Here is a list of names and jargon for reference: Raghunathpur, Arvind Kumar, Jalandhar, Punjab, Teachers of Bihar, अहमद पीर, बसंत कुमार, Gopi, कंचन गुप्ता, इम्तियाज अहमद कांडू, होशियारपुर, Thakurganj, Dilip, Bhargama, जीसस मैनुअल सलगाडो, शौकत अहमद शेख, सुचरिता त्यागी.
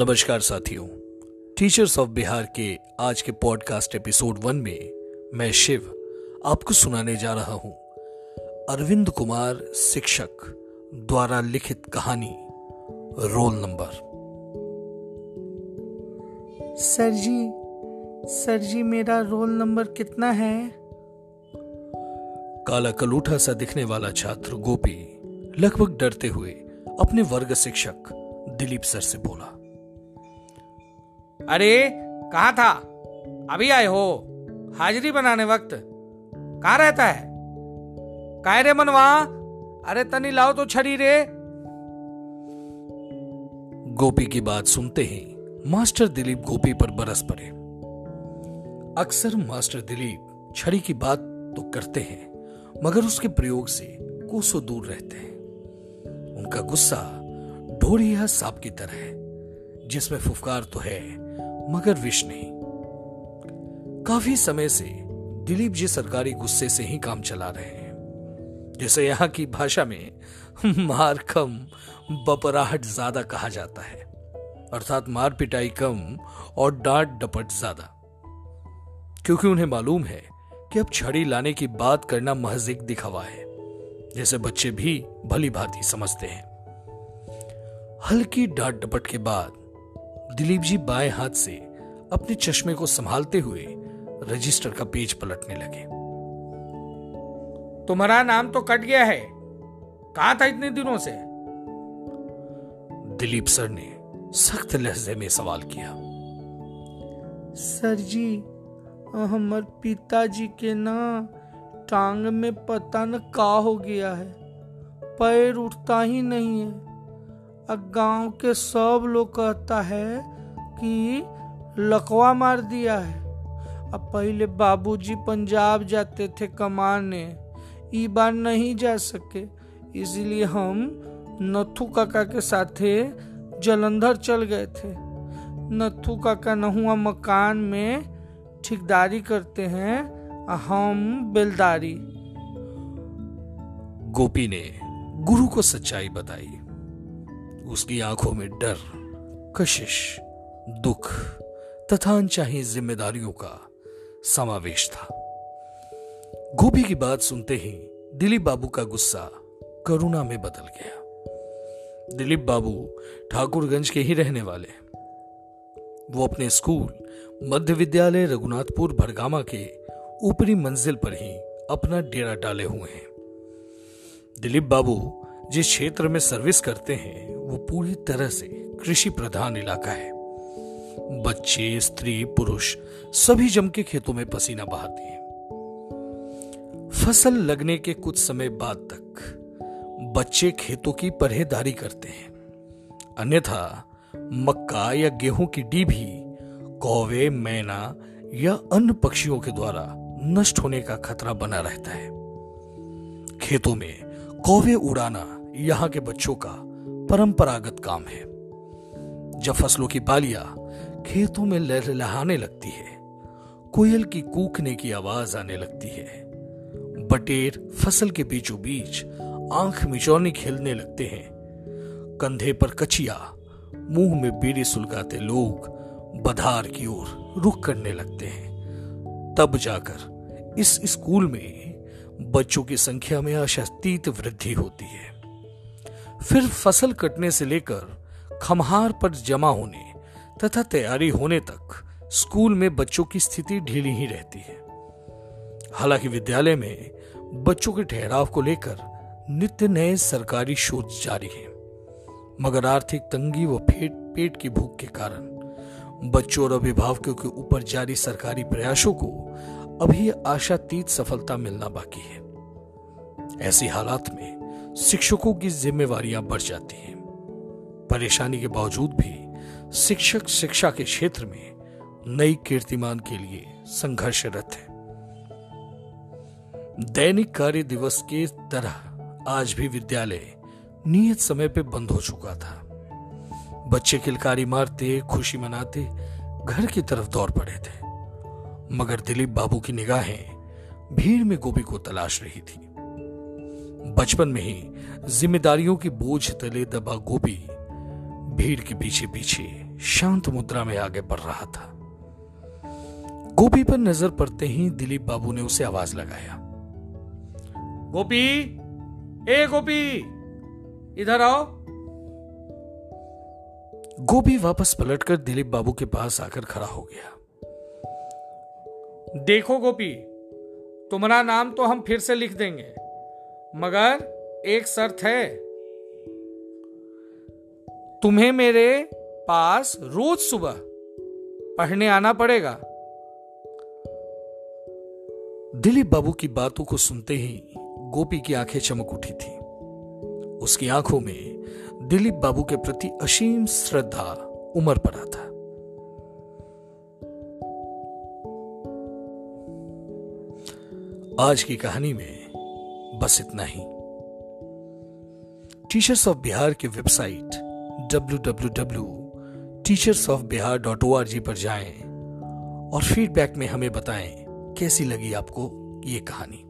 नमस्कार साथियों, teachers of Bihar के आज के पॉडकास्ट एपिसोड 1 में मैं शिव आपको सुनाने जा रहा हूं अरविंद कुमार शिक्षक द्वारा लिखित कहानी रोल नंबर। सर जी मेरा रोल नंबर कितना है? काला कलूठा सा दिखने वाला छात्र गोपी लगभग डरते हुए अपने वर्ग शिक्षक दिलीप सर से बोला। अरे कहाँ था? अभी आए हो? हाजिरी बनाने वक्त? कहाँ रहता है? काहे रे मनवा, अरे तनी लाओ तो छड़ी रे। गोपी की बात सुनते ही मास्टर दिलीप गोपी पर बरस पड़े। अक्सर मास्टर दिलीप छड़ी की बात तो करते हैं मगर उसके प्रयोग से कोसों दूर रहते हैं। उनका गुस्सा ढोड़िया सांप की तरह है जिसमें फुफकार तो है मगर विष नहीं। काफी समय से दिलीप जी सरकारी गुस्से से ही काम चला रहे हैं, जिसे यहां की भाषा में मार कम बपराहट ज्यादा कहा जाता है, अर्थात मार पिटाई कम और डांट डपट ज्यादा, क्योंकि उन्हें मालूम है कि अब छड़ी लाने की बात करना महज एक दिखावा है, जैसे बच्चे भी भली भांति समझते हैं। हल्की डांट डपट के बाद दिलीप जी बाएं हाथ से अपने चश्मे को संभालते हुए रजिस्टर का पेज पलटने लगे। तुम्हारा नाम तो कट गया है, कहां था इतने दिनों से? दिलीप सर ने सख्त लहजे में सवाल किया। सर जी, हमारे पिताजी के ना टांग में पता न का हो गया है, पैर उठता ही नहीं है। गांव के सब लोग कहता है कि लकवा मार दिया है। अब पहले बाबूजी पंजाब जाते थे कमाने, ई बार नहीं जा सके, इसलिए हम नथु काका के साथे जलंधर चल गए थे। नथु काका नहुआ मकान में ठेकेदारी करते हैं, हम बेलदारी। गोपी ने गुरु को सच्चाई बताई। उसकी आंखों में डर, कशिश, दुख तथा अनचाही जिम्मेदारियों का समावेश था। गोपी की बात सुनते ही दिलीप बाबू का गुस्सा करुणा में बदल गया। दिलीप बाबू ठाकुरगंज के ही रहने वाले। वो अपने स्कूल मध्य विद्यालय रघुनाथपुर भरगामा के ऊपरी मंजिल पर ही अपना डेरा डाले हुए हैं। दिलीप बाबू जिस क्षेत्र में सर्विस करते हैं वो पूरी तरह से कृषि प्रधान इलाका है। बच्चे, स्त्री, पुरुष सभी जम के खेतों में पसीना बहाते हैं। फसल लगने के कुछ समय बाद तक बच्चे खेतों की परहेदारी करते हैं, अन्यथा मक्का या गेहूं की डी भी कौवे, मैना या अन्य पक्षियों के द्वारा नष्ट होने का खतरा बना रहता है। खेतों में कौवे उड़ाना यहाँ के बच्चों का परंपरागत काम है। जब फसलों की बालियां खेतों में लहलहाने लगती है, कोयल की कूकने की आवाज आने लगती है, बटेर फसल के बीचों बीच आंख मिचौनी खेलने लगते हैं, कंधे पर कचिया, मुंह में बीड़ी सुलगाते लोग बधार की ओर रुख करने लगते हैं, तब जाकर इस स्कूल में बच्चों की संख्या में आशातीत वृद्धि होती है। फिर फसल कटने से लेकर खमहार पर जमा होने तथा तैयारी होने तक स्कूल में बच्चों की स्थिति ढीली ही रहती है। हालांकि विद्यालय में बच्चों के ठहराव को लेकर नित्य नए सरकारी शोध जारी है, मगर आर्थिक तंगी व पेट की भूख के कारण बच्चों और अभिभावकों के ऊपर जारी सरकारी प्रयासों को अभी आशातीत सफलता मिलना बाकी है। ऐसी हालात में शिक्षकों की जिम्मेवारियां बढ़ जाती हैं। परेशानी के बावजूद भी शिक्षक शिक्षा के क्षेत्र में नई कीर्तिमान के लिए संघर्षरत है। दैनिक कार्य दिवस के तरह आज भी विद्यालय नियत समय पर बंद हो चुका था। बच्चे किलकारी मारते, खुशी मनाते घर की तरफ दौड़ पड़े थे, मगर दिलीप बाबू की निगाहें भीड़ में गोपी को तलाश रही थी। बचपन में ही जिम्मेदारियों की बोझ तले दबा गोपी भीड़ के पीछे पीछे शांत मुद्रा में आगे बढ़ रहा था। गोपी पर नजर पड़ते ही दिलीप बाबू ने उसे आवाज लगाया, गोपी, ए गोपी, इधर आओ। गोपी वापस पलटकर दिलीप बाबू के पास आकर खड़ा हो गया। देखो गोपी, तुम्हारा नाम तो हम फिर से लिख देंगे, मगर एक शर्त है, तुम्हें मेरे पास रोज सुबह पढ़ने आना पड़ेगा। दिलीप बाबू की बातों को सुनते ही गोपी की आंखें चमक उठी थी। उसकी आंखों में दिलीप बाबू के प्रति असीम श्रद्धा उमड़ पड़ा था। आज की कहानी में बस इतना ही। टीचर्स ऑफ बिहार की वेबसाइट www.teachersofbihar.org पर जाएं और फीडबैक में हमें बताएं कैसी लगी आपको ये कहानी।